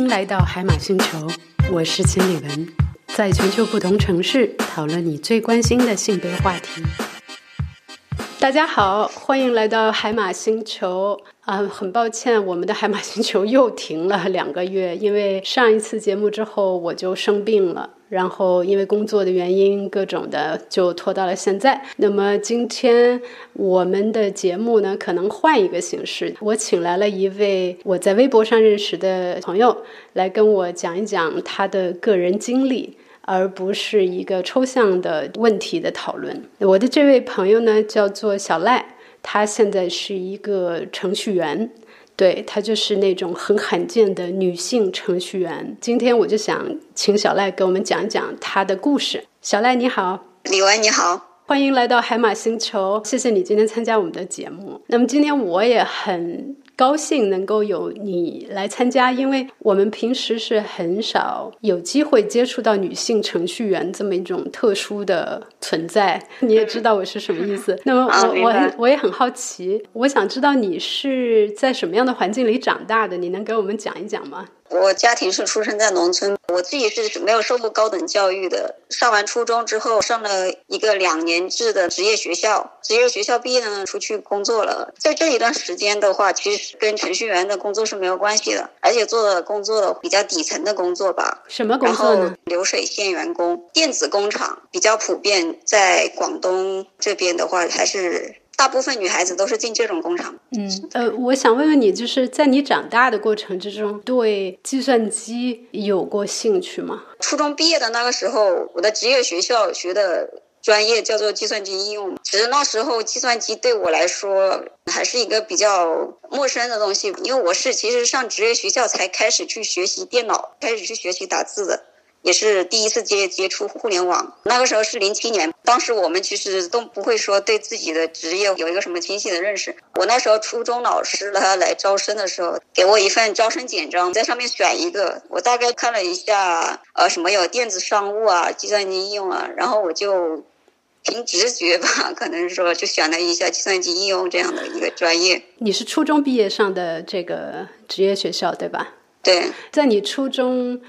迎来到海马星球，我是秦理文，在全球不同城市讨论你最关心的性别话题。大家好，欢迎来到海马星球。很抱歉，我们的海马星球又停了2个月，因为上一次节目之后我就生病了，然后因为工作的原因各种的就拖到了现在。那么今天我们的节目呢可能换一个形式，我请来了一位我在微博上认识的朋友来跟我讲一讲他的个人经历，而不是一个抽象的问题的讨论。我的这位朋友呢叫做小赖，他现在是一个程序员，对，她就是那种很罕见的女性程序员。今天我就想请小赖给我们讲一讲她的故事。小赖你好。李文你好，欢迎来到海马星球，谢谢你今天参加我们的节目。那么今天我也很高兴能够有你来参加，因为我们平时是很少有机会接触到女性程序员这么一种特殊的存在，你也知道我是什么意思。那么 我也很好奇，我想知道你是在什么样的环境里长大的，你能给我们讲一讲吗？我家庭是出生在农村，我自己是没有受过高等教育的。上完初中之后，上了一个2年制的职业学校，职业学校毕业呢，出去工作了。在这一段时间的话，其实跟程序员的工作是没有关系的，而且做的工作比较底层的工作吧。什么工作呢？然后流水线员工，电子工厂比较普遍，在广东这边的话还是大部分女孩子都是进这种工厂。我想问问你，就是在你长大的过程之中，对计算机有过兴趣吗？初中毕业的那个时候，我的职业学校学的专业叫做计算机应用，只是那时候计算机对我来说还是一个比较陌生的东西，因为我是其实上职业学校才开始去学习电脑，开始去学习打字的，也是第一次接触互联网。那个时候是2007年，当时我们其实都不会说对自己的职业有一个什么清晰的认识。我那时候初中老师他来招生的时候，给我一份招生简章，在上面选一个，我大概看了一下，什么有电子商务啊、计算机应用啊，然后我就凭直觉吧，可能说就选了一下计算机应用这样的一个专业。你是初中毕业上的这个职业学校对吧？对。在你初中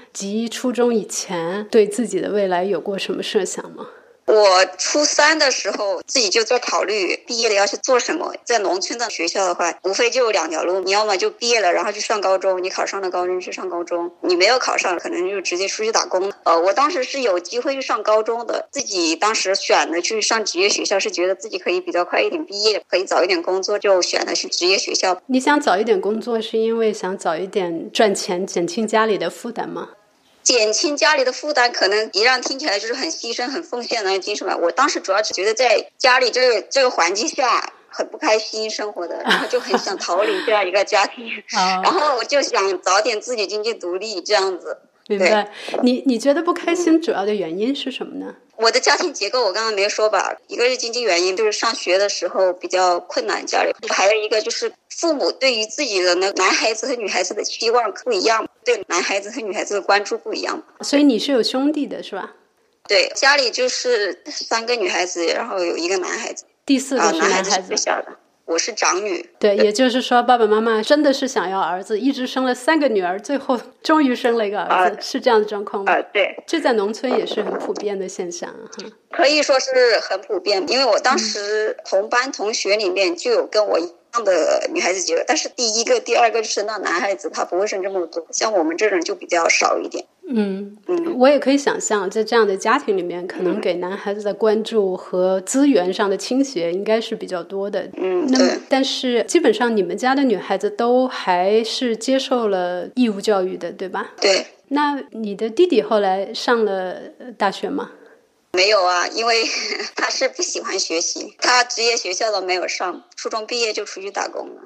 以前，对自己的未来有过什么设想吗？我初3的时候自己就在考虑毕业了要去做什么。在农村的学校的话，无非就2条路，你要么就毕业了然后去上高中，你考上了高中去上高中，你没有考上可能就直接出去打工。我当时是有机会去上高中的，自己当时选的去上职业学校，是觉得自己可以比较快一点毕业，可以早一点工作，就选的是职业学校。你想早一点工作是因为想早一点赚钱，减轻家里的负担吗？减轻家里的负担，可能一让听起来就是很牺牲很奉献的精神吧。我当时主要是觉得在家里这个环境下很不开心生活的，然后就很想逃离这样一个家庭然后我就想早点自己经济独立这样子。明白。你觉得不开心主要的原因是什么呢？我的家庭结构我刚刚没说吧，一个是经济原因，就是上学的时候比较困难，家里还有一个就是父母对于自己的男孩子和女孩子的期望不一样，对男孩子和女孩子的关注不一样。所以你是有兄弟的是吧？对，家里就是3个女孩子，然后有1个男孩子，第4个是男孩子。男孩子最小的，我是长女。 对，也就是说爸爸妈妈真的是想要儿子，一直生了3个女儿，最后终于生了1个儿子，是这样的状况吗？对，这在农村也是很普遍的现象哈。可以说是很普遍，因为我当时同班同学里面就有跟我一样的女孩子结婚，但是第1个、第2个生到男孩子他不会生这么多，像我们这种就比较少一点。我也可以想象在这样的家庭里面可能给男孩子的关注和资源上的倾斜应该是比较多的。但是基本上你们家的女孩子都还是接受了义务教育的对吧？对。那你的弟弟后来上了大学吗？没有啊，因为他是不喜欢学习，他职业学校都没有上，初中毕业就出去打工了。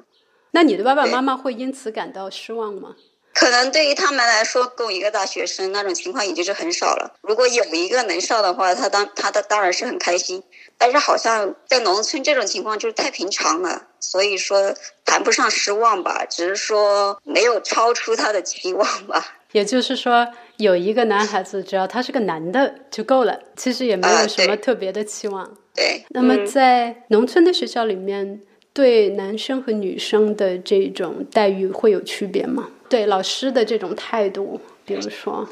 那你的爸爸妈妈会因此感到失望吗？可能对于他们来说，跟我一个大学生那种情况已经是很少了。如果有一个能上的话，他当然是很开心。但是好像在农村这种情况就是太平常了，所以说谈不上失望吧，只是说没有超出他的期望吧。也就是说，有1个男孩子，只要他是个男的就够了，其实也没有什么特别的期望。对。那么在农村的学校里面，对男生和女生的这种待遇会有区别吗？对老师的这种态度，比如说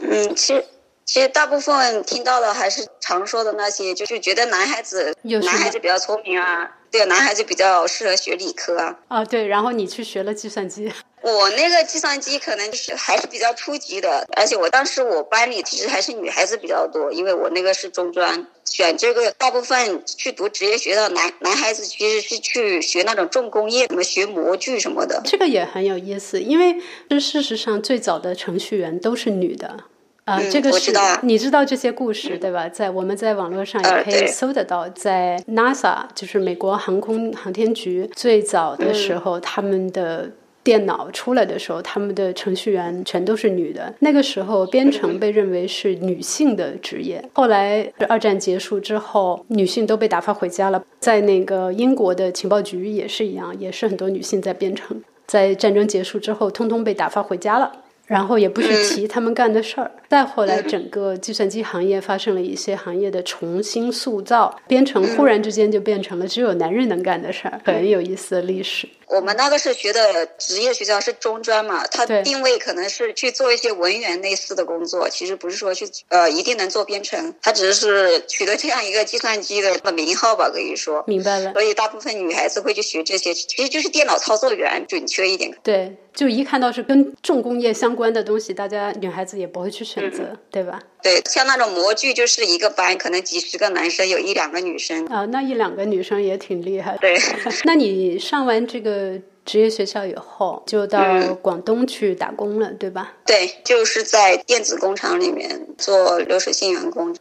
其实大部分听到的还是常说的那些，就是觉得男孩子比较聪明啊，对，男孩子比较适合学理科啊。啊，对，然后你去学了计算机。我那个计算机可能就是还是比较初级的，而且我当时我班里其实还是女孩子比较多，因为我那个是中专，选这个大部分去读职业学校男孩子其实是去学那种重工业，什么学模具什么的。这个也很有意思，因为事实上最早的程序员都是女的。啊，这个是你知道这些故事对吧？在我们在网络上也可以搜得到，在 NASA 就是美国航天局最早的时候，他们的电脑出来的时候，他们的程序员全都是女的。那个时候编程被认为是女性的职业，后来二战结束之后，女性都被打发回家了。在那个英国的情报局也是一样，也是很多女性在编程，在战争结束之后通通被打发回家了，然后也不是提他们干的事儿。再后来整个计算机行业发生了一些行业的重新塑造，编程忽然之间就变成了只有男人能干的事儿，很有意思的历史。我们那个是学的职业学校是中专嘛，它定位可能是去做一些文员类似的工作，其实不是说去一定能做编程，它只是取得这样一个计算机的名号吧，可以说。明白了。所以大部分女孩子会去学这些，其实就是电脑操作员，准确一点。对，就一看到是跟重工业相关的东西，大家女孩子也不会去选择，对吧？对，像那种模具就是一个班可能几十个男生有一两个女生啊，那一两个女生也挺厉害的。对。那你上完这个职业学校以后就到广东去打工了，对吧？对，就是在电子工厂里面做流水线员工。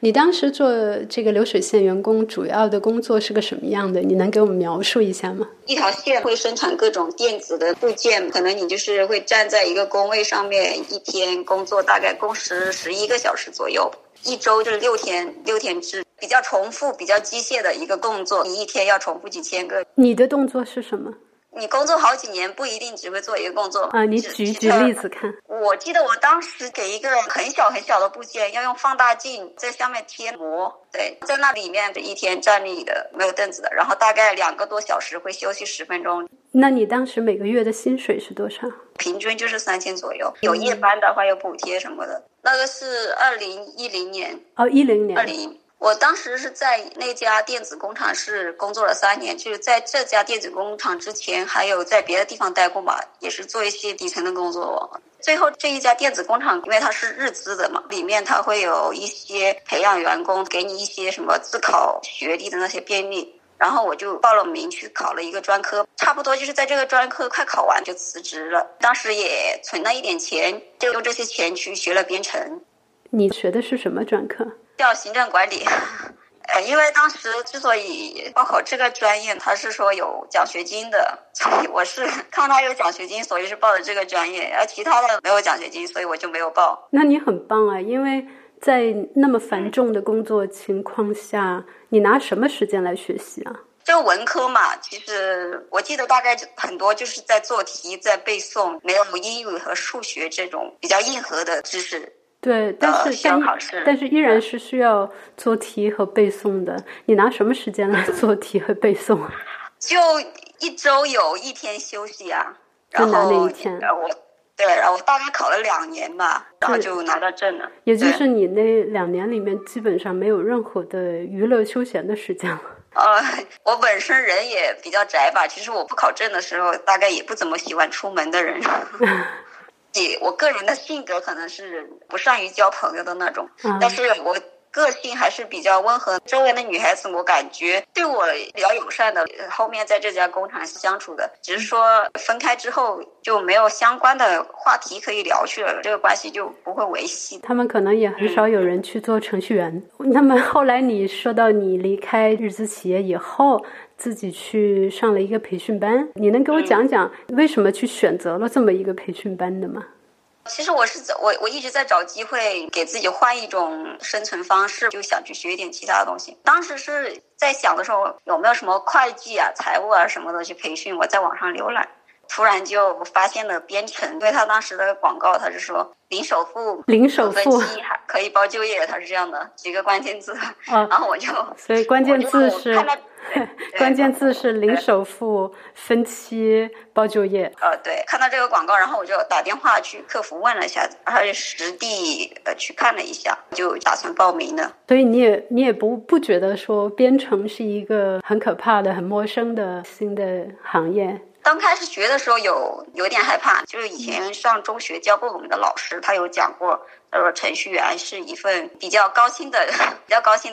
你当时做这个流水线员工主要的工作是个什么样的？你能给我们描述一下吗？一条线会生产各种电子的部件，可能你就是会站在一个工位上面，一天工作大概工时11个小时左右，一周就是六天制，比较重复比较机械的一个动作，你一天要重复几千个。你的动作是什么？你工作好几年不一定只会做一个工作啊，你举例子看。我记得我当时给一个很小很小的部件要用放大镜在下面贴膜，对，在那里面一天站立的没有凳子的，然后大概2个多小时会休息10分钟。那你当时每个月的薪水是多少？平均就是3000左右，有夜班的话有补贴什么的。那个是2010年。哦，2010年。我当时是在那家电子工厂是工作了3年，就是在这家电子工厂之前还有在别的地方待过嘛，也是做一些底层的工作。最后这一家电子工厂因为它是日资的嘛，里面它会有一些培养员工，给你一些什么自考学历的那些便利，然后我就报了名去考了一个专科，差不多就是在这个专科快考完就辞职了。当时也存了一点钱，就用这些钱去学了编程。你学的是什么专科？叫行政管理。因为当时之所以报考这个专业，他是说有奖学金的，所以我是看他有奖学金，所以是报的这个专业，而其他的没有奖学金，所以我就没有报。那你很棒啊，因为在那么繁重的工作情况下，你拿什么时间来学习啊？就文科嘛，其实我记得大概很多就是在做题，在背诵，没有英语和数学这种比较硬核的知识。对，但是依然是需要做题和背诵的。你拿什么时间来做题和背诵？就一周有一天休息啊，然后就拿那一天。然后我大概考了2年吧，然后就拿到证了。也就是你那2年里面基本上没有任何的娱乐休闲的时间了。我本身人也比较宅吧，其实我不考证的时候，大概也不怎么喜欢出门的人。我个人的性格可能是不善于交朋友的那种，但是我个性还是比较温和，周围的女孩子我感觉对我比较友善的，后面在这家工厂相处的，只是说分开之后就没有相关的话题可以聊去了，这个关系就不会维系。他们可能也很少有人去做程序员。那么后来你说到你离开日资企业以后自己去上了一个培训班，你能给我讲讲为什么去选择了这么一个培训班的吗？其实我一直在找机会给自己换一种生存方式，就想去学一点其他的东西。当时是在想的时候，有没有什么会计啊、财务啊什么的去培训，我在网上浏览。突然就发现了编程，因为他当时的广告他是说零首付还可以包就业，他是这样的几个关键字、哦、然后我就所以关键字是零首付分期包就业。对，看到这个广告，然后我就打电话去客服问了一下，然后实地去看了一下，就打算报名了。所以你也不觉得说编程是一个很可怕的很陌生的新的行业？刚开始学的时候有点害怕，就是以前上中学教过我们的老师，他有讲过，程序员是一份比较高薪的，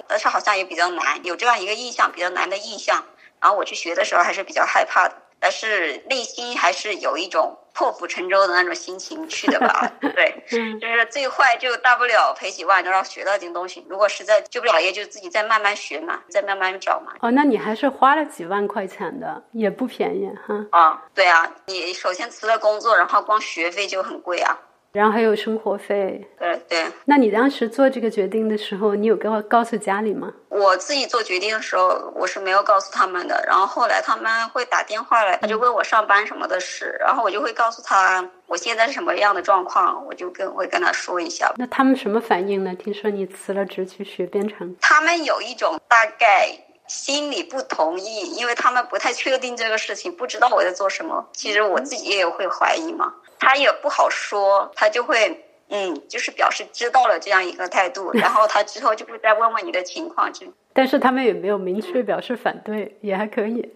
但是好像也比较难，有这样一个印象，比较难的印象。然后我去学的时候还是比较害怕的，但是内心还是有一种破釜沉舟的那种心情去的吧。对，就是最坏就大不了赔几万，然后学到点东西，如果实在救不了也就自己再慢慢学嘛，再慢慢找嘛。哦，那你还是花了几万块钱的，也不便宜哈。哦，对啊，你首先辞了工作，然后光学费就很贵啊，然后还有生活费。对。那你当时做这个决定的时候，你有告诉家里吗？我自己做决定的时候我是没有告诉他们的，然后后来他们会打电话来，他就问我上班什么的事，然后我就会告诉他我现在是什么样的状况，我就会跟他说一下。那他们什么反应呢？听说你辞了职去学编程。他们有一种大概心里不同意，因为他们不太确定这个事情，不知道我在做什么，其实我自己也会怀疑嘛。他也不好说，他就会就是表示知道了这样一个态度，然后他之后就会再问问你的情况。但是他们也没有明确表示反对，也还可以。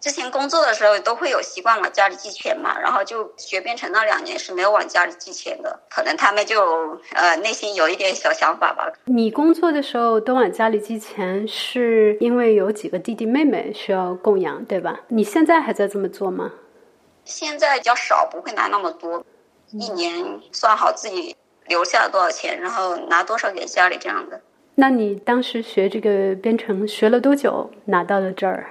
之前工作的时候都会有习惯往家里寄钱嘛，然后就学编程那2年是没有往家里寄钱的，可能他们就内心有一点小想法吧。你工作的时候都往家里寄钱，是因为有几个弟弟妹妹需要供养，对吧？你现在还在这么做吗？现在比较少，不会拿那么多，1年算好自己留下多少钱，然后拿多少给家里这样的。那你当时学这个编程学了多久拿到了这儿？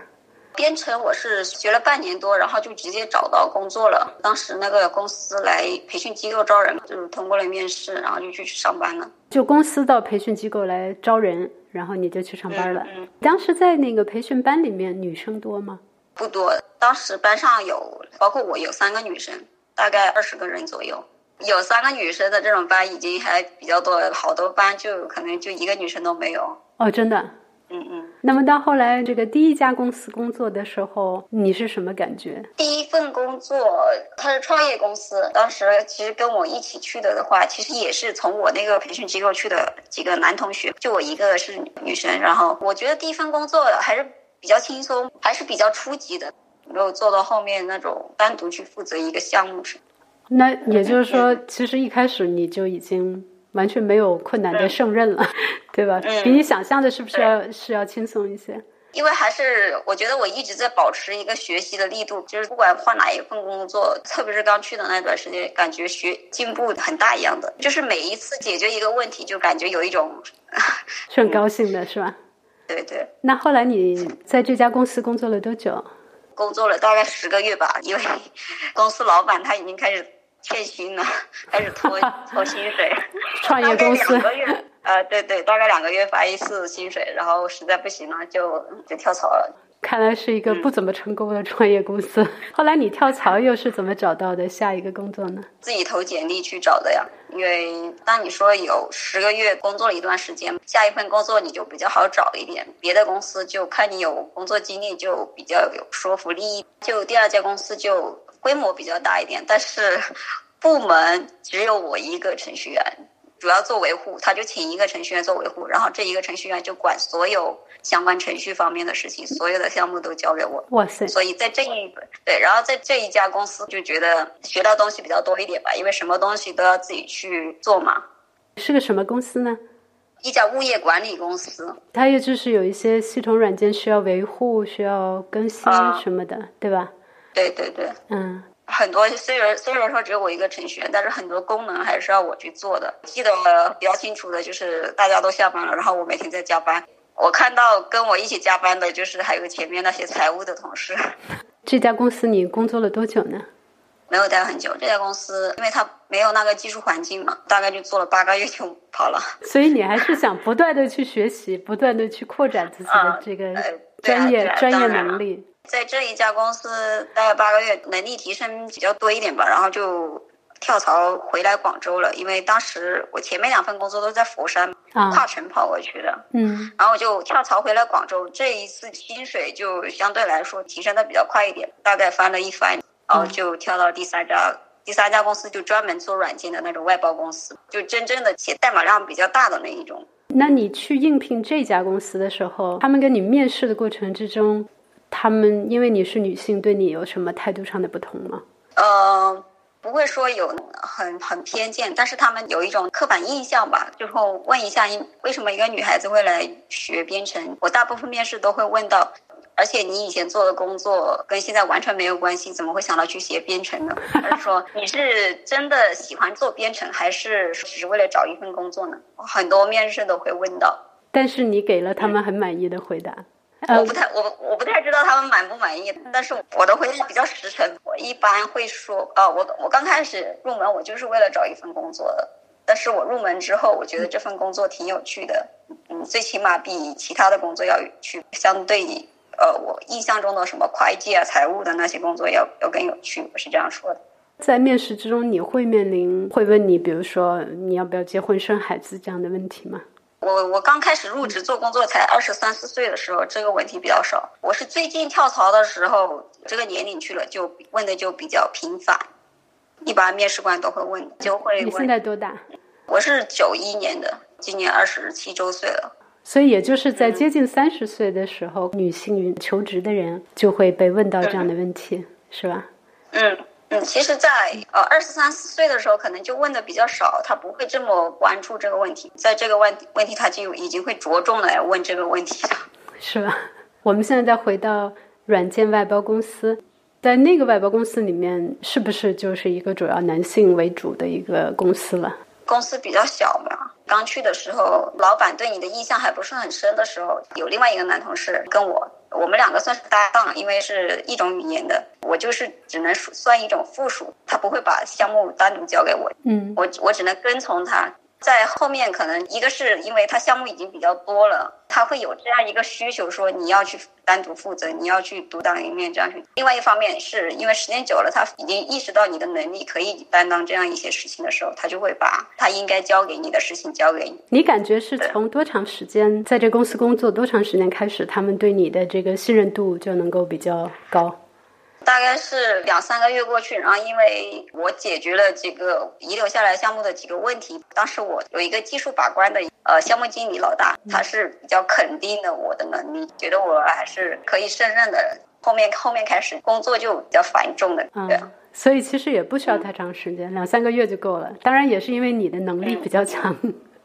编程我是学了半年多，然后就直接找到工作了。当时那个公司来培训机构招人，就是通过了面试，然后就去上班了。就公司到培训机构来招人，然后你就去上班了。当时在那个培训班里面女生多吗？不多，当时班上有包括我有3个女生，大概20个人左右。有3个女生的这种班已经还比较多，好多班就可能就1个女生都没有。哦，真的？那么到后来这个第一家公司工作的时候，你是什么感觉？第一份工作它是创业公司，当时其实跟我一起去的话，其实也是从我那个培训机构去的几个男同学，就我一个是女生。然后我觉得第一份工作还是比较轻松，还是比较初级的，没有做到后面那种单独去负责一个项目。那也就是说其实一开始你就已经完全没有困难的胜任了，对吧？比你想象的是不是要轻松一些？因为还是我觉得我一直在保持一个学习的力度，就是不管换哪一份工作，特别是刚去的那段时间，感觉学进步很大一样的，就是每一次解决一个问题就感觉有一种是很高兴的，是吧？对。那后来你在这家公司工作了多久？工作了大概10个月吧，因为公司老板他已经开始欠薪了，开始拖薪水。创业公司。大概2个月发一次薪水，然后实在不行了就跳槽了。看来是一个不怎么成功的创业公司。后来你跳槽又是怎么找到的下一个工作呢？自己投简历去找的呀，因为当你说有10个月工作了一段时间，下一份工作你就比较好找一点，别的公司就看你有工作经历就比较有说服力。就第二家公司就规模比较大一点，但是部门只有我一个程序员，主要做维护，他就请一个程序员做维护，然后这一个程序员就管所有相关程序方面的事情，所有的项目都交给我。哇塞！所以在这一家公司就觉得学到东西比较多一点吧，因为什么东西都要自己去做嘛。是个什么公司呢？一家物业管理公司，它也就是有一些系统软件需要维护、需要更新什么的，对吧？对。很多虽然说只有我一个程序员，但是很多功能还是要我去做的。记得比较清楚的就是大家都下班了，然后我每天在加班，我看到跟我一起加班的就是还有前面那些财务的同事。这家公司你工作了多久呢？没有待很久，这家公司因为它没有那个技术环境嘛，大概就做了8个月就跑了。所以你还是想不断的去学习，不断的去扩展自己的这个专业能力。在这一家公司待了8个月，能力提升比较多一点吧，然后就跳槽回来广州了。因为当时我前面2份工作都在佛山，跨城跑过去的，然后我就跳槽回来广州。这一次薪水就相对来说提升的比较快一点，大概翻了一番，然后就跳到第三家公司，就专门做软件的那种外包公司，就真正的写代码量比较大的那一种。那你去应聘这家公司的时候，他们跟你面试的过程之中，他们因为你是女性，对你有什么态度上的不同吗？不会说有很偏见，但是他们有一种刻板印象吧，就是问一下为什么一个女孩子会来学编程。我大部分面试都会问到，而且你以前做的工作跟现在完全没有关系，怎么会想到去写编程呢？而是说你是真的喜欢做编程，还是只是为了找一份工作呢？很多面试都会问到。但是你给了他们很满意的回答。我不太知道他们满不满意，但是我的回答比较实诚。我一般会说，我刚开始入门我就是为了找一份工作的，但是我入门之后我觉得这份工作挺有趣的，最起码比其他的工作要有趣，相对于我印象中的什么会计啊、财务的那些工作要更有趣，我是这样说的。在面试之中，你会面临会问你比如说你要不要结婚生孩子这样的问题吗？我刚开始入职做工作才23、24岁的时候，这个问题比较少。我是最近跳槽的时候，这个年龄去了，就问的就比较频繁。一般面试官都会问，就会问。你现在多大？我是91年的，今年27周岁了。所以也就是在接近30岁的时候，女性求职的人就会被问到这样的问题，是吧？其实在23、24岁的时候可能就问的比较少，他不会这么关注这个问题，在这个问题他就已经会着重来问这个问题了，是吧？我们现在再回到软件外包公司，在那个外包公司里面是不是就是一个主要男性为主的一个公司了？公司比较小嘛，刚去的时候老板对你的印象还不是很深的时候，有另外一个男同事跟我们2个算是搭档，因为是一种语言的，我就是只能算一种附属，他不会把项目单独交给我，我只能跟从他。在后面可能一个是因为他项目已经比较多了，他会有这样一个需求说你要去单独负责，你要去独当一面这样去。另外一方面是因为时间久了，他已经意识到你的能力可以担当这样一些事情的时候，他就会把他应该交给你的事情交给你。你感觉是从多长时间在这公司工作多长时间开始，他们对你的这个信任度就能够比较高？大概是2、3个月过去，然后因为我解决了这个遗留下来项目的几个问题，当时我有一个技术把关的项目经理老大，他是比较肯定的我的能力，觉得我还是可以胜任的。后面开始工作就比较繁重的，对。所以其实也不需要太长时间，2、3个月就够了。当然也是因为你的能力比较强，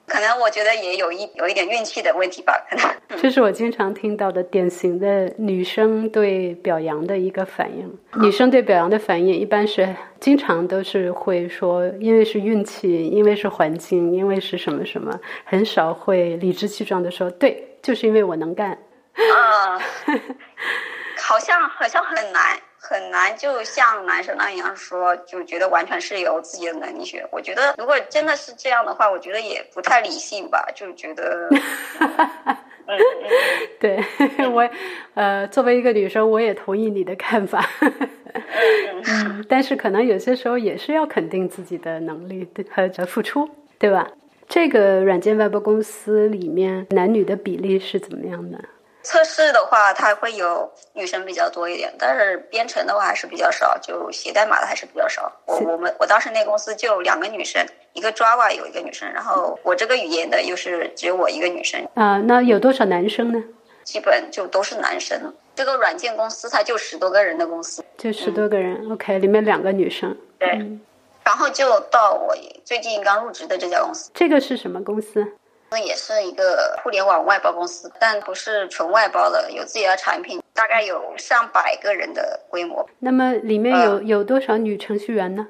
可能我觉得也有一点运气的问题吧，可能。这是我经常听到的典型的女生对表扬的一个反应。女生对表扬的反应一般是经常都是会说因为是运气，因为是环境，因为是什么什么，很少会理直气壮的说对就是因为我能干。好像很难就像男生那样说，就觉得完全是由自己的能力学。我觉得如果真的是这样的话，我觉得也不太理性吧，就觉得对，我作为一个女生我也同意你的看法。但是可能有些时候也是要肯定自己的能力和付出，对吧？这个软件外包公司里面男女的比例是怎么样的？测试的话它会有女生比较多一点，但是编程的话还是比较少，就写代码的还是比较少。我当时那公司就2个女生，一个 Java 有一个女生，然后我这个语言的又是只有我一个女生。那有多少男生呢？基本就都是男生。这个软件公司它就10多个人的公司，就10多个人。OK， 里面2个女生。对，然后就到我最近刚入职的这家公司。这个是什么公司？也是一个互联网外包公司，但不是纯外包的，有自己的产品，大概有上百个人的规模。那么里面有多少女程序员呢？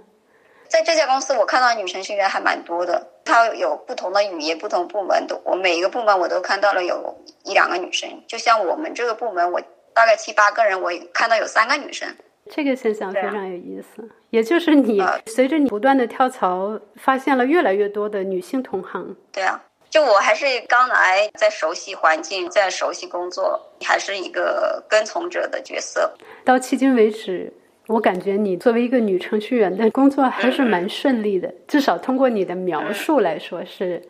在这家公司我看到女程序员还蛮多的，它有不同的语言，不同部门的，我每一个部门我都看到了有1、2个女生。就像我们这个部门我大概7、8个人，我看到有3个女生。这个现象非常有意思，也就是你随着你不断的跳槽发现了越来越多的女性同行。对啊，就我还是刚来，在熟悉环境，在熟悉工作，还是一个跟从者的角色。到迄今为止，我感觉你作为一个女程序员的工作还是蛮顺利的，至少通过你的描述来说是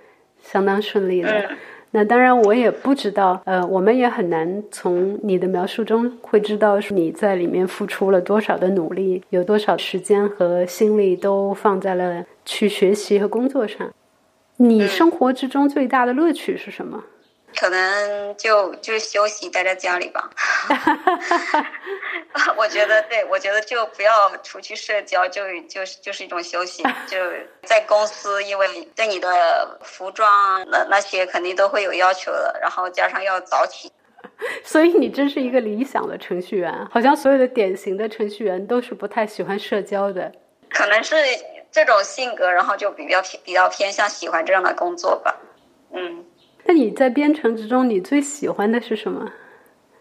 相当顺利的。那当然我也不知道，我们也很难从你的描述中会知道你在里面付出了多少的努力，有多少时间和心力都放在了去学习和工作上。你生活之中最大的乐趣是什么？可能就休息，待在家里吧。我觉得就不要出去社交，就是一种休息。就在公司，因为对你的服装那些肯定都会有要求的，然后加上要早起。所以你真是一个理想的程序员，好像所有的典型的程序员都是不太喜欢社交的。可能是这种性格，然后就比较偏向喜欢这样的工作吧。那你在编程之中，你最喜欢的是什么？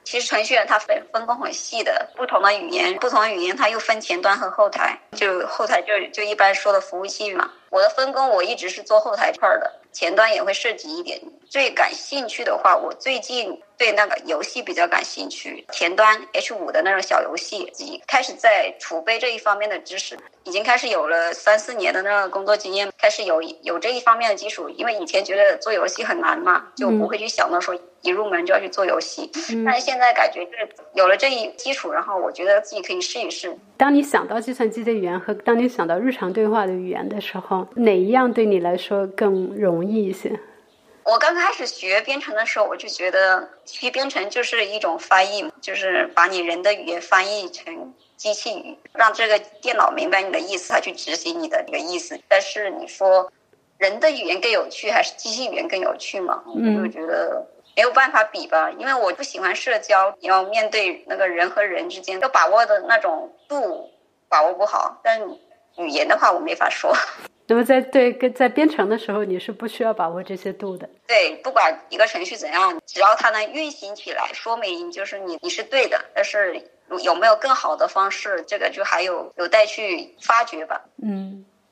其实程序员他分工很细的，不同的语言它又分前端和后台，就后台就一般说的服务器嘛。我的分工我一直是做后台块的，前端也会涉及一点。最感兴趣的话，我最近对那个游戏比较感兴趣，前端 H5 的那种小游戏，开始在储备这一方面的知识，已经开始有了3-4年的那个工作经验，开始有这一方面的基础。因为以前觉得做游戏很难嘛，就不会去想到说一入门就要去做游戏，但是现在感觉就是有了这一基础，然后我觉得自己可以试一试。当你想到计算机的语言和当你想到日常对话的语言的时候，哪一样对你来说更容易一些？我刚开始学编程的时候，我就觉得学编程就是一种翻译，就是把你人的语言翻译成机器语，让这个电脑明白你的意思，它去执行你的这个意思。但是你说人的语言更有趣还是机器语言更有趣嘛？我就觉得没有办法比吧，因为我不喜欢社交，你要面对那个人和人之间，要把握的那种度把握不好，但语言的话我没法说。那么在编程的时候，你是不需要把握这些度的。对，不管一个程序怎样，只要它能运行起来，说明就是你是对的，但是有没有更好的方式，这个就还有待去发掘吧。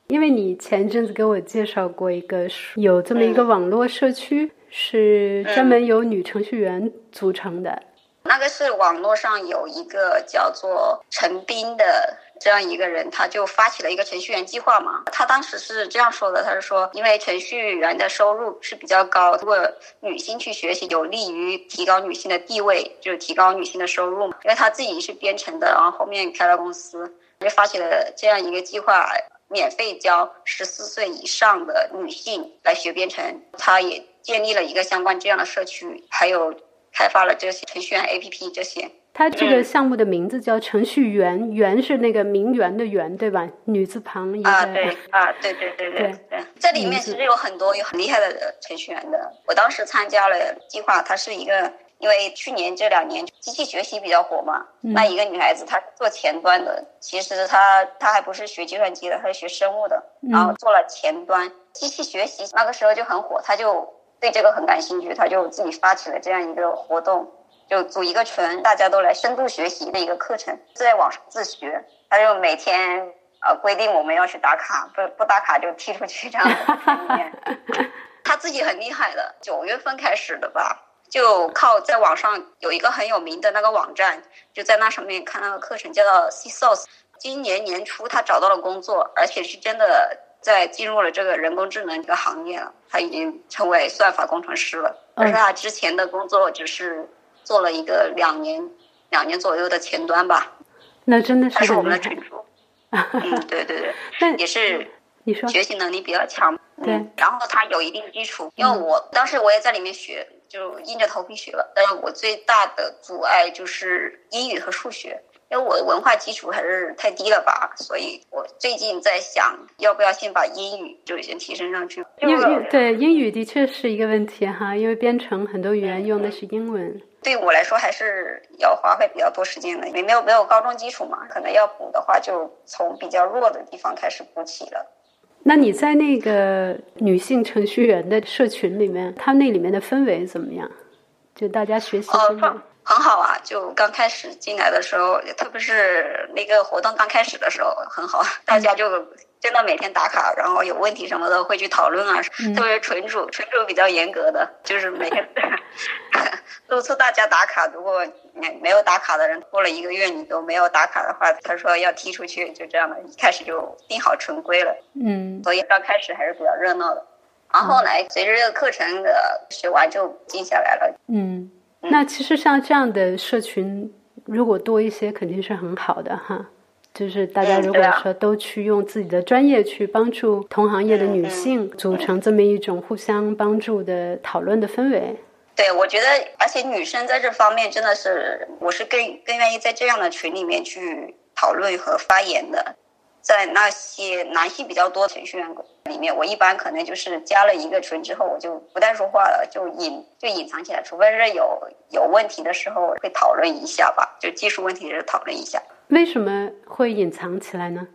因为你前一阵子给我介绍过一个有这么一个网络社区，是专门由女程序员组成的。那个是网络上有一个叫做陈斌的这样一个人，他就发起了一个程序员计划嘛。他当时是这样说的，他是说因为程序员的收入是比较高，如果女性去学习有利于提高女性的地位，就是提高女性的收入嘛。因为他自己是编程的，然后后面开了公司，就发起了这样一个计划，免费教14岁以上的女性来学编程。他也建立了一个相关这样的社区，还有开发了这些程序员 APP 这些。它这个项目的名字叫程序员，员是那个名媛的媛，对吧？女字旁一个。对。这里面其实有很多有很厉害的程序员的。我当时参加了计划，它是一个，因为去年这2年机器学习比较火嘛，那一个女孩子她做前端的，其实她还不是学计算机的，她是学生物的，然后做了前端。机器学习那个时候就很火，她就对这个很感兴趣，她就自己发起了这样一个活动。就组一个群，大家都来深度学习的一个课程，在网上自学。他就每天规定我们要去打卡，不打卡就踢出去这样的。他自己很厉害的，9月份开始的吧，就靠在网上有一个很有名的那个网站，就在那上面看那个课程，叫做 C-Source。今年年初他找到了工作，而且是真的在进入了这个人工智能这个行业了，他已经成为算法工程师了。而是他之前的工作只是做了一个两年左右的前端吧。那真的是我们的成熟。对，也是学习能力比较强。对，然后他有一定基础，因为我当时我也在里面学，就硬着头皮学了。但是我最大的阻碍就是英语和数学，因为我的文化基础还是太低了吧，所以我最近在想要不要先把英语就先提升上去。对，英语的确是一个问题哈，因为编程很多语言用的是英文。对我来说还是要花费比较多时间的，因为没有高中基础嘛，可能要补的话就从比较弱的地方开始补起了。那你在那个女性程序员的社群里面，它那里面的氛围怎么样？就大家学习很好啊，就刚开始进来的时候，特别是那个活动刚开始的时候很好，大家就真的每天打卡，然后有问题什么的会去讨论啊，特别是纯主比较严格的，就是每天督促大家打卡，如果没有打卡的人过了一个月你都没有打卡的话，他说要踢出去，就这样的，一开始就定好成规了。嗯，所以刚开始还是比较热闹的，然后后来随着这个课程的学完就静下来了。嗯，那其实像这样的社群如果多一些肯定是很好的哈，就是大家如果说都去用自己的专业去帮助同行业的女性，组成这么一种互相帮助的讨论的氛围。对，我觉得而且女生在这方面真的是，我是更愿意在这样的群里面去讨论和发言的。在那些男性比较多的程序员里面，我一般可能就是加了一个群之后我就不太说话了，就隐藏起来，除非是有问题的时候会讨论一下吧，就技术问题是讨论一下。为什么会隐藏起来呢？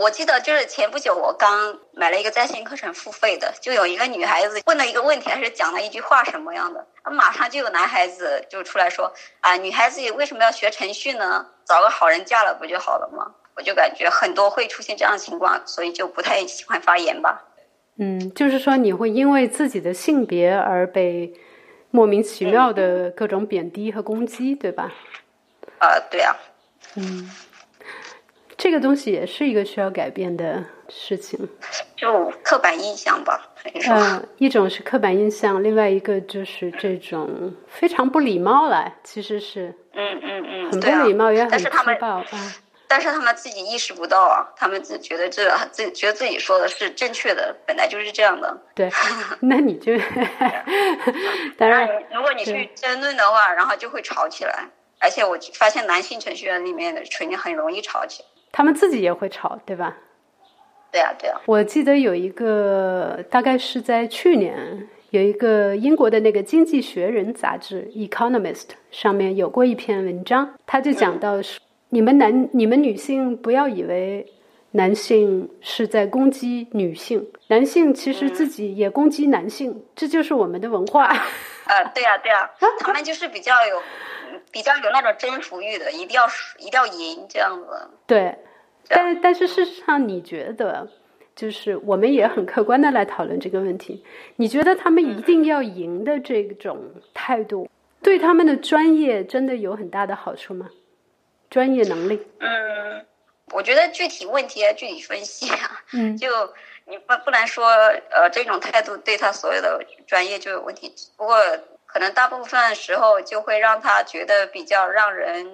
我记得就是前不久我刚买了一个在线课程付费的，就有一个女孩子问了一个问题还是讲了一句话什么样的，马上就有男孩子就出来说啊，女孩子也为什么要学程序呢，找个好人嫁了不就好了吗？我就感觉很多会出现这样的情况，所以就不太喜欢发言吧。嗯，就是说你会因为自己的性别而被莫名其妙的各种贬低和攻击，对吧？对啊。嗯，这个东西也是一个需要改变的事情。就刻板印象吧。一种是刻板印象，另外一个就是这种非常不礼貌了，其实是。很不礼貌，也很粗暴。但是他们自己意识不到啊，他们觉得自己说的是正确的，本来就是这样的。对，那你就当然如果你去争论的话，然后就会吵起来。而且我发现男性程序员里面的群很容易吵起来，他们自己也会吵，对吧？对啊，对啊。我记得有一个，大概是在去年，有一个英国的那个《经济学人》杂志《Economist》上面有过一篇文章，他就讲到说。你们女性不要以为男性是在攻击女性，男性其实自己也攻击男性，这就是我们的文化。对啊对啊，他们就是比较有那种征服欲的，一定要赢这样子。对，但是事实上你觉得，就是我们也很客观的来讨论这个问题，你觉得他们一定要赢的这种态度，对他们的专业真的有很大的好处吗？专业能力，我觉得具体问题要具体分析啊。就你不能说这种态度对他所有的专业就有问题，不过可能大部分时候就会让他觉得比较让人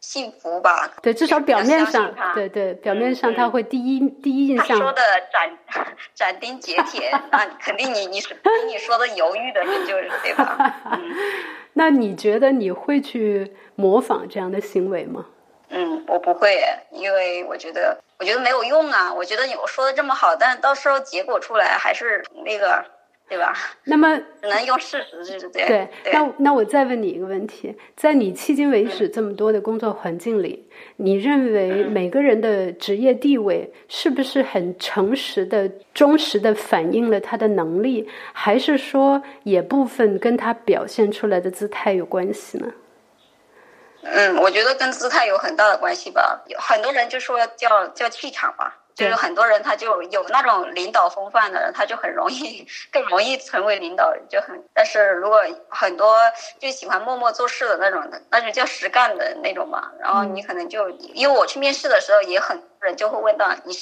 信服吧。对，至少表面上，对，表面上他会第一印象。他说的斩钉截铁，那肯定你说的犹豫的人就是对吧？那你觉得你会去模仿这样的行为吗？我不会，因为我觉得没有用啊。我觉得我说的这么好，但到时候结果出来还是那个，对吧？那么只能用事实，对。那我再问你一个问题，在你迄今为止这么多的工作环境里，你认为每个人的职业地位是不是很诚实的、忠实的反映了他的能力，还是说也部分跟他表现出来的姿态有关系呢？我觉得跟姿态有很大的关系吧。很多人就说叫气场吧，就是很多人他就有那种领导风范的人，他就更容易成为领导人，但是如果很多就喜欢默默做事的那种的，那就叫实干的那种嘛。然后你可能就因为我去面试的时候也很多人就会问到你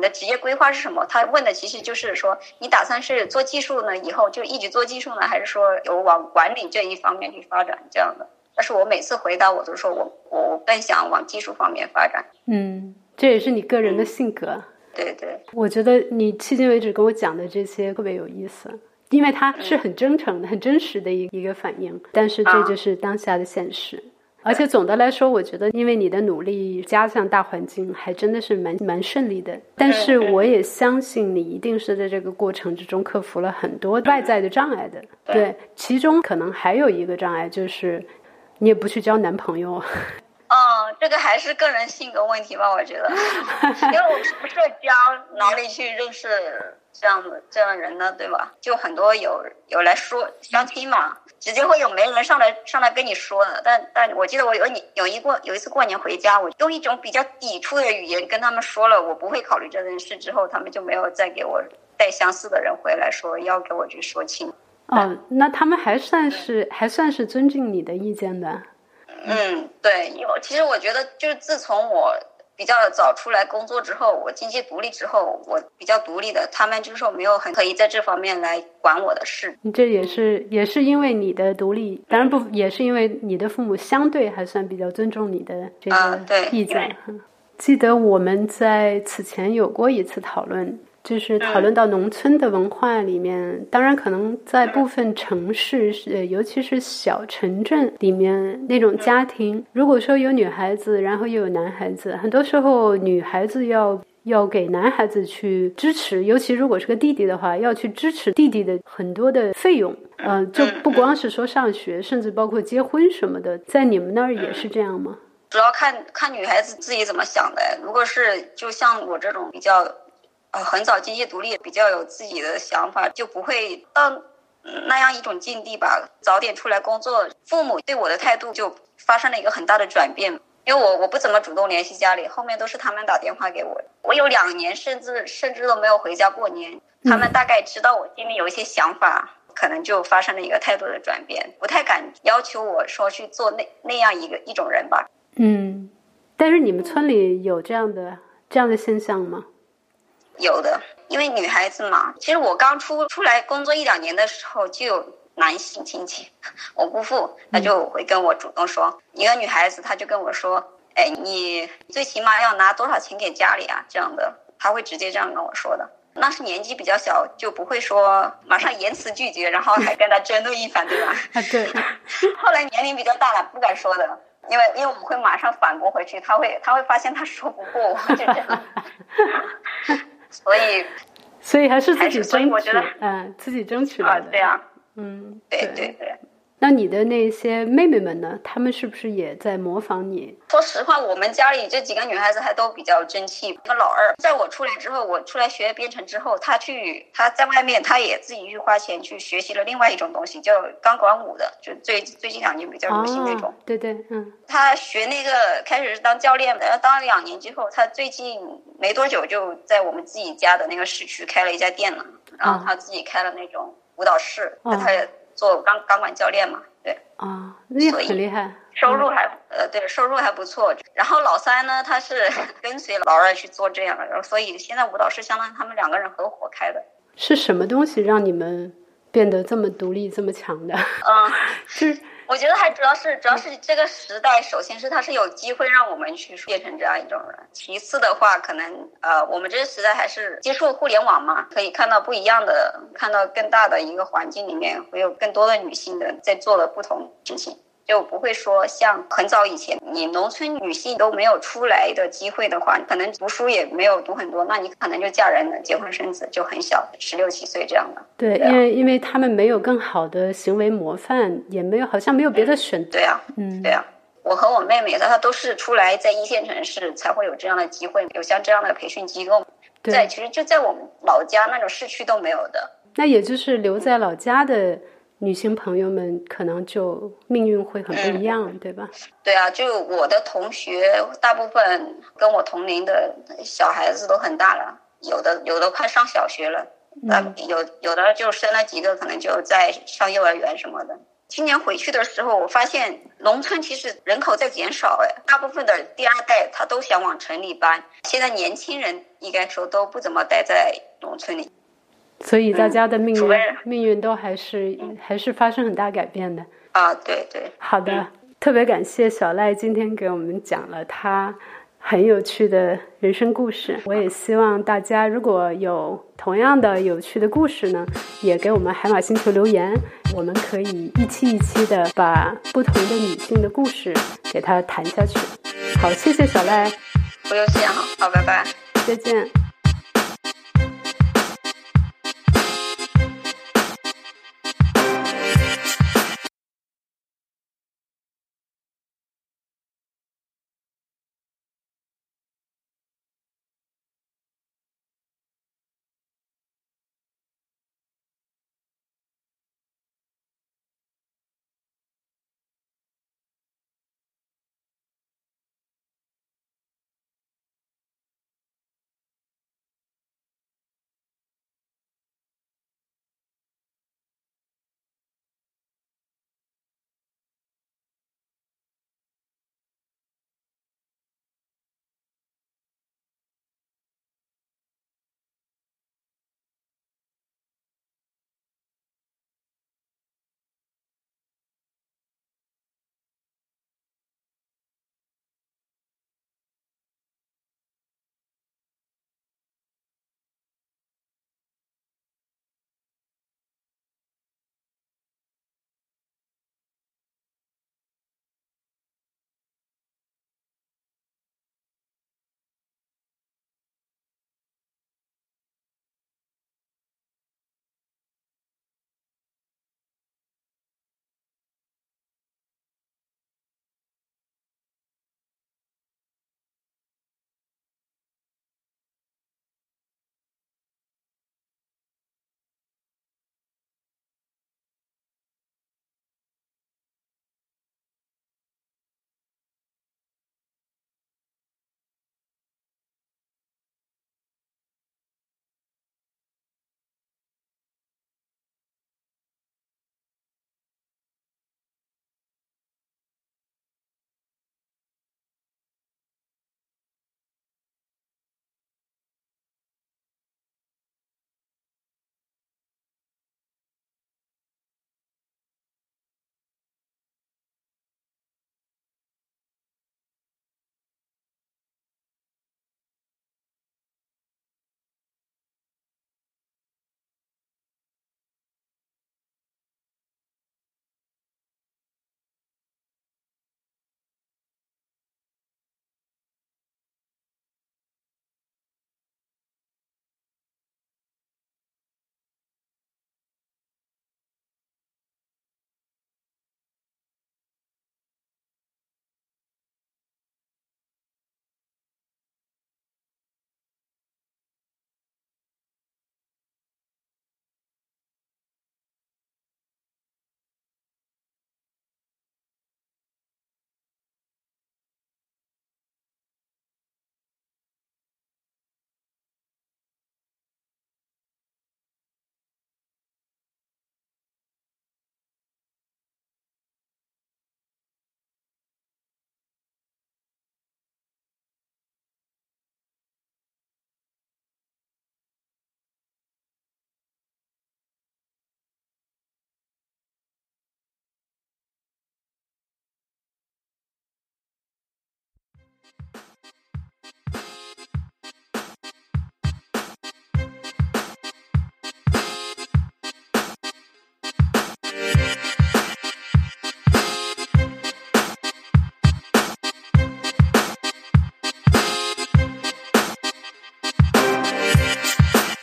的职业规划是什么，他问的其实就是说你打算是做技术呢，以后就一直做技术呢，还是说有往管理这一方面去发展这样的。但是我每次回答我都说我更想往技术方面发展。这也是你个人的性格。对，我觉得你迄今为止跟我讲的这些特别有意思，因为它是很真诚的、很真实的一个反应，但是这就是当下的现实。而且总的来说，我觉得因为你的努力加上大环境，还真的是蛮顺利的。但是我也相信你一定是在这个过程之中克服了很多外在的障碍的。对，其中可能还有一个障碍就是你也不去交男朋友这个还是个人性格问题吧，我觉得，因为我不社交，哪里去认识这样人呢，对吧？就很多有来说相亲嘛，直接会有没人上来跟你说的。但我记得我有一次过年回家，我用一种比较抵触的语言跟他们说了我不会考虑这件事，之后他们就没有再给我带相似的人回来说要给我去说亲。哦，那他们还算是尊敬你的意见的。嗯，对，因为其实我觉得就是自从我比较早出来工作之后，我经济独立之后，我比较独立的，他们就是没有很可以在这方面来管我的事。这也是因为你的独立，当然不也是因为你的父母相对还算比较尊重你的这个意见。记得我们在此前有过一次讨论，就是讨论到农村的文化里面，当然可能在部分城市，尤其是小城镇里面那种家庭，如果说有女孩子，然后又有男孩子，很多时候女孩子要给男孩子去支持，尤其如果是个弟弟的话，要去支持弟弟的很多的费用，就不光是说上学，甚至包括结婚什么的，在你们那儿也是这样吗？主要看女孩子自己怎么想的。如果是就像我这种比较很早经济独立，比较有自己的想法，就不会到那样一种境地吧。早点出来工作，父母对我的态度就发生了一个很大的转变。因为我不怎么主动联系家里，后面都是他们打电话给我。我有2年甚至都没有回家过年。他们大概知道我心里有一些想法，可能就发生了一个态度的转变，不太敢要求我说去做那样一种人吧。嗯，但是你们村里有这样的现象吗？有的，因为女孩子嘛，其实我刚出来工作1-2年的时候，就有男性亲戚，我姑父他就会跟我主动说，一个女孩子他就跟我说，哎，你最起码要拿多少钱给家里啊，这样的，他会直接这样跟我说的。那是年纪比较小，就不会说马上言辞拒绝，然后还跟他争论一番，对吧？对。后来年龄比较大了，不敢说的。因为我们会马上反驳回去，他会发现他说不过我，就这样。所以还是自己争取，自己争取来的。对啊，嗯，对。那你的那些妹妹们呢？她们是不是也在模仿你？说实话，我们家里这几个女孩子还都比较争气。那个老二，在我出来之后，我出来学编程之后，她在外面，她也自己去花钱去学习了另外一种东西，叫钢管舞的，就最近2年比较流行那种。对对，嗯。她学那个开始是当教练的，当了2年之后，她最近没多久就在我们自己家的那个市区开了一家店了，然后她自己开了那种舞蹈室，她也做钢管教练嘛，对啊，那很厉害，收入还不错。然后老三呢，他是跟随老二去做这样的，所以现在舞蹈室相当于他们2个人合伙开的。是什么东西让你们变得这么独立、这么强的？嗯，是我觉得还主要是这个时代，首先是它是有机会让我们去变成这样一种人，其次的话可能我们这个时代还是接触互联网嘛，可以看到不一样的，看到更大的一个环境里面会有更多的女性的在做的不同事情，就不会说像很早以前你农村女性都没有出来的机会的话，可能读书也没有读很多，那你可能就嫁人了，结婚生子就很小，16-17岁这样的。对，因为他们没有更好的行为模范，也没有好像没有别的选择。对啊，嗯，对啊。我和我妹妹她都是出来在一线城市才会有这样的机会，有像这样的培训机构，在其实就在我们老家那种市区都没有的。那也就是留在老家的女性朋友们可能就命运会很不一样，对吧？对啊，就我的同学大部分跟我同龄的小孩子都很大了，有的快上小学了，有的就生了几个，可能就在上幼儿园什么的。今年回去的时候，我发现农村其实人口在减少，大部分的第2代他都想往城里搬，现在年轻人应该说都不怎么待在农村里。所以大家的命运都还是发生很大改变的啊，对对。好的，特别感谢小赖今天给我们讲了她很有趣的人生故事。我也希望大家如果有同样的有趣的故事呢，也给我们海马星球留言，我们可以一期的把不同的女性的故事给她谈下去。好，谢谢小赖。不用谢，好，拜拜，再见。